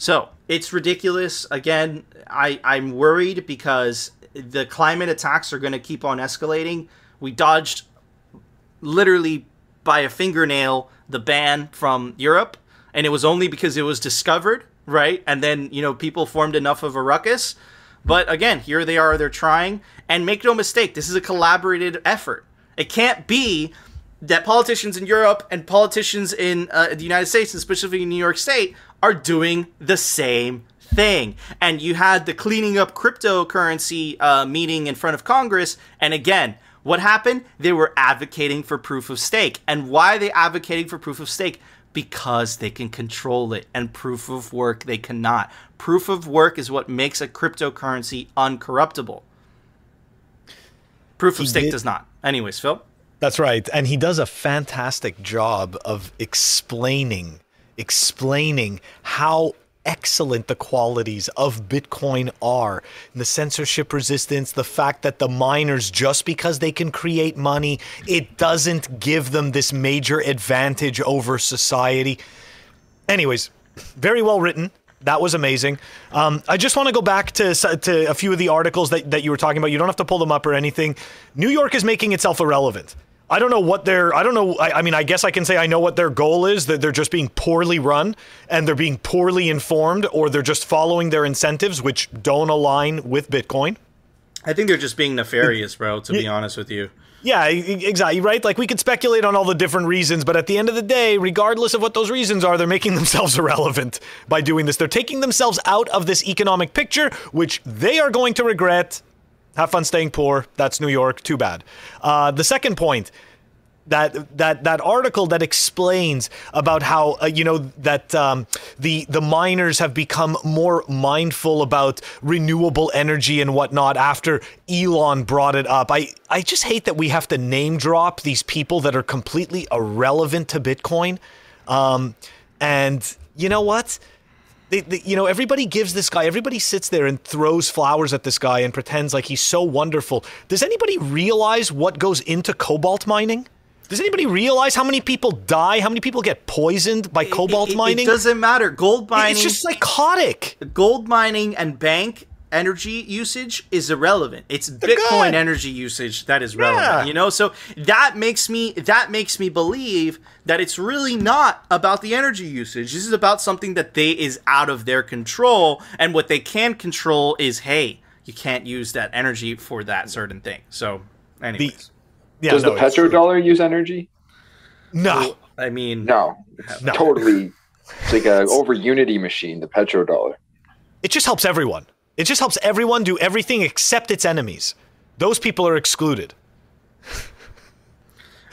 So it's ridiculous. Again, I, I'm worried because the climate attacks are going to keep on escalating. We dodged literally by a fingernail the ban from Europe, and it was only because it was discovered, right? And then, you know, people formed enough of a ruckus. But again, here they are, they're trying. And make no mistake, this is a collaborative effort. It can't be that politicians in Europe and politicians in uh, the United States, and specifically in New York State, are doing the same thing. And you had the cleaning up cryptocurrency uh, meeting in front of Congress. And again, what happened? They were advocating for proof of stake. And why are they advocating for proof of stake? Because they can control it, and proof of work they cannot. Proof of work is what makes a cryptocurrency uncorruptible. Proof of stake does not. Anyways, Phil? That's right. And he does a fantastic job of explaining explaining how excellent the qualities of Bitcoin are, and the censorship resistance, the fact that the miners, just because they can create money, it doesn't give them this major advantage over society. Anyways, very well written. That was amazing. Um, I just want to go back to, to a few of the articles that, that you were talking about. You don't have to pull them up or anything. New York is making itself irrelevant. I don't know what their, I don't know, I, I mean, I guess I can say I know what their goal is, that they're just being poorly run and they're being poorly informed, or they're just following their incentives, which don't align with Bitcoin. I think they're just being nefarious, bro, to be honest with you. Yeah, exactly, right? Like, we could speculate on all the different reasons, but at the end of the day, regardless of what those reasons are, they're making themselves irrelevant by doing this. They're taking themselves out of this economic picture, which they are going to regret. Have fun staying poor. That's New York. Too bad. Uh, the second point, that that that article that explains about how uh, you know that um, the the miners have become more mindful about renewable energy and whatnot after Elon brought it up. I I just hate that we have to name drop these people that are completely irrelevant to Bitcoin. Um, and you know what? They, they, you know, everybody gives this guy, everybody sits there and throws flowers at this guy and pretends like he's so wonderful. Does anybody realize what goes into cobalt mining? Does anybody realize how many people die? How many people get poisoned by cobalt it, it, mining? It doesn't matter. Gold mining. It's just psychotic. Gold mining and bank energy usage is irrelevant. It's They're Bitcoin good. energy usage that is relevant, yeah. you know? So that makes me, that makes me believe that it's really not about the energy usage. This is about something that they is out of their control. And what they can control is, hey, you can't use that energy for that certain thing. So anyways. The, yeah, Does no, the petrodollar use energy? No. I mean, no, it's no. totally. It's like an over unity machine, the petrodollar. It just helps everyone. It just helps everyone do everything except its enemies. Those people are excluded.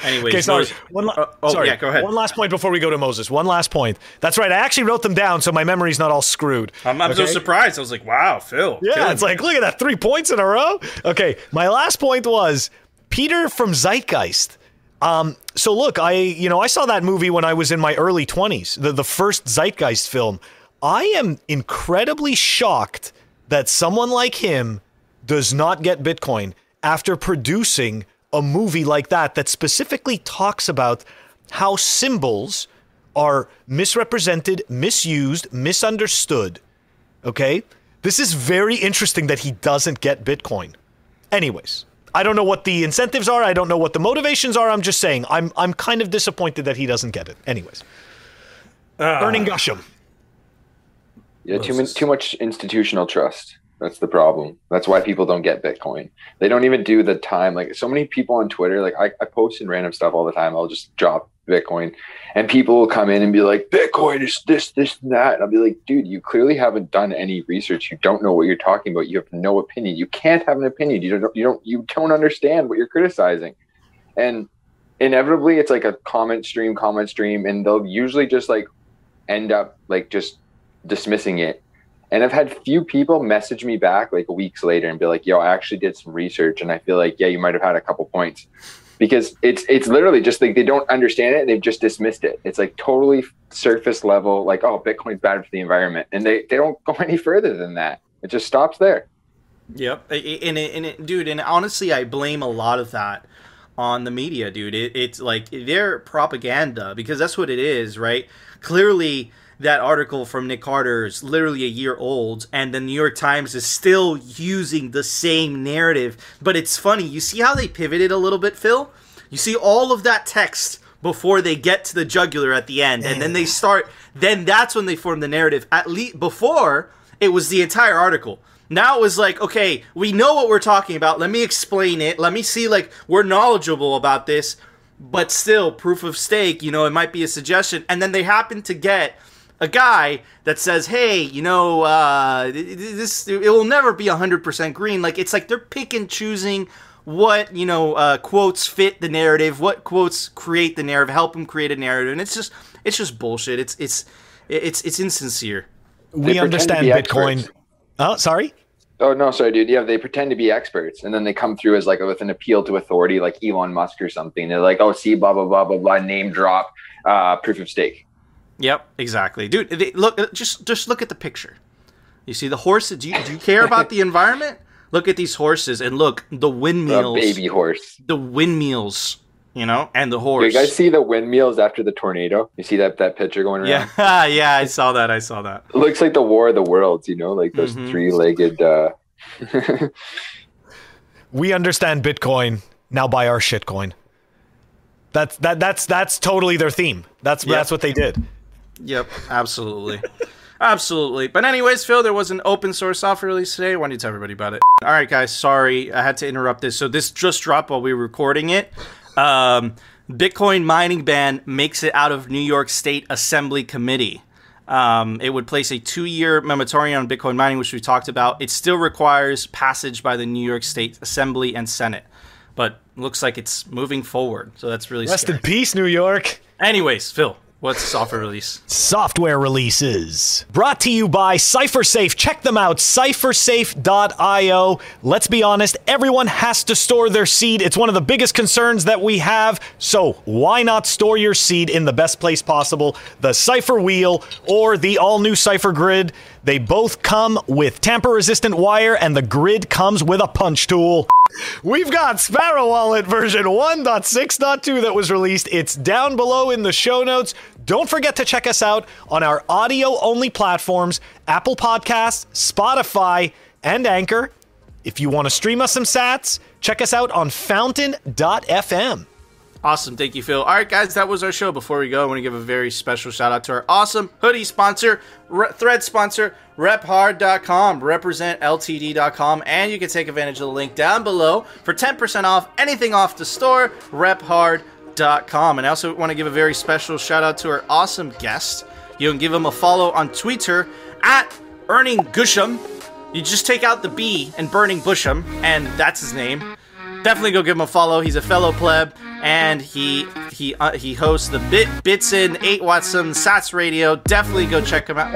Anyways, okay, sorry. One la- oh, oh, sorry. Yeah, go ahead. One last point before we go to Moses. One last point. That's right. I actually wrote them down, so my memory's not all screwed. I'm, I'm okay? so surprised. I was like, wow, Phil. Yeah, Phil. It's like, look at that, three points in a row. Okay, my last point was Peter from Zeitgeist. Um, so look, I you know I saw that movie when I was in my early twenties, the, the first Zeitgeist film. I am incredibly shocked that someone like him does not get Bitcoin after producing a movie like that that specifically talks about how symbols are misrepresented, misused, misunderstood. Okay? This is very interesting that he doesn't get Bitcoin. Anyways, I don't know what the incentives are. I don't know what the motivations are. I'm just saying I'm I'm kind of disappointed that he doesn't get it. Anyways. Uh. UrningUshem. Yeah, too much, too much institutional trust. That's the problem. That's why people don't get Bitcoin. They don't even do the time. Like so many people on Twitter, like I, I post in random stuff all the time. I'll just drop Bitcoin and people will come in and be like, Bitcoin is this, this, and that. And I'll be like, dude, you clearly haven't done any research. You don't know what you're talking about. You have no opinion. You can't have an opinion. You don't, you don't, you don't understand what you're criticizing. And inevitably it's like a comment stream, comment stream. And they'll usually just like end up like just dismissing it. And I've had few people message me back like weeks later and be like, yo, I actually did some research and I feel like, yeah, you might have had a couple points, because it's it's literally just like they don't understand it and they've just dismissed it. It's like totally surface level, like, oh, Bitcoin's bad for the environment, and they they don't go any further than that. It just stops there. Yep. And it, and it, dude, and honestly, I blame a lot of that on the media, dude. It, it's like their propaganda, because that's what it is, right? Clearly, that article from Nick Carter is literally a year old, and the New York Times is still using the same narrative. But it's funny. You see how they pivoted a little bit, Phil? You see all of that text before they get to the jugular at the end, and then they start. Then that's when they form the narrative. At least before, it was the entire article. Now it was like, okay, we know what we're talking about. Let me explain it. Let me see, like, we're knowledgeable about this, but still, proof of stake, you know, it might be a suggestion. And then they happen to get a guy that says, hey, you know, uh, this, it will never be one hundred percent green. Like, it's like they're pick and choosing what, you know, uh, quotes fit the narrative, what quotes create the narrative, help them create a narrative. And it's just, it's just bullshit. It's, it's, it's, it's insincere. They we understand Bitcoin. Experts. Oh, sorry. Oh, no, sorry, dude. Yeah, they pretend to be experts, and then they come through as like with an appeal to authority, like Elon Musk or something. They're like, oh, see, blah, blah, blah, blah, blah, name drop, uh, proof of stake. Yep, exactly, dude. They, look, just just look at the picture. You see the horses. Do you, do you care about the environment? Look at these horses, and look the windmills. The baby horse. The windmills, you know, and the horse. Do you guys see the windmills after the tornado? You see that that picture going around? Yeah, yeah, I saw that. I saw that. It looks like the War of the Worlds, you know, like those mm-hmm. three-legged. Uh... We understand Bitcoin. Now buy our shitcoin. That's that. That's that's totally their theme. That's yep. that's what they did. Yep, absolutely. Absolutely. But anyways, Phil, there was an open source software release today. I wanted to tell everybody about it. All right, guys, sorry. I had to interrupt this. So this just dropped while we were recording it. Um, Bitcoin mining ban makes it out of New York State Assembly Committee. Um, it would place a two-year moratorium on Bitcoin mining, which we talked about. It still requires passage by the New York State Assembly and Senate. but looks like it's moving forward. So that's really Rest scary. in peace, New York. Anyways, Phil, what's software release? Software releases. Brought to you by CypherSafe. Check them out, cyphersafe dot io. Let's be honest, everyone has to store their seed. It's one of the biggest concerns that we have. So why not store your seed in the best place possible? The Cypher Wheel or the all-new Cypher Grid. They both come with tamper-resistant wire, and the grid comes with a punch tool. We've got Sparrow Wallet version one point six point two that was released. It's down below in the show notes. Don't forget to check us out on our audio-only platforms, Apple Podcasts, Spotify, and Anchor. If you want to stream us some sats, check us out on fountain dot f m. Awesome. Thank you, Phil. All right, guys, that was our show. Before we go, I want to give a very special shout out to our awesome hoodie sponsor, re- thread sponsor, rep hard dot com, represent l t d dot com, and you can take advantage of the link down below for ten percent off anything off the store, rep hard dot com. And I also want to give a very special shout out to our awesome guest. You can give him a follow on Twitter at UrningUshem. You just take out the B and Burning Busham, and that's his name. Definitely go give him a follow. He's a fellow pleb, and he he uh, he hosts the Bit Bitsin eight Watson Sats Radio. Definitely go check him out.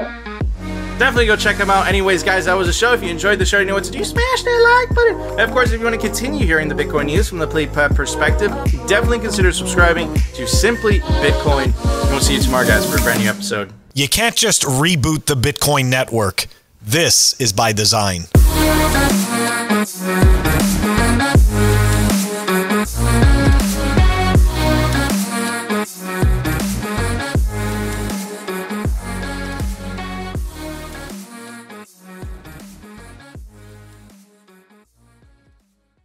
Definitely go check him out. Anyways, guys, that was the show. If you enjoyed the show, you know what to do. Smash that like button. And of course, if you want to continue hearing the Bitcoin news from the PlayPad perspective, definitely consider subscribing to Simply Bitcoin. And we'll see you tomorrow, guys, for a brand new episode. You can't just reboot the Bitcoin network. This is by design.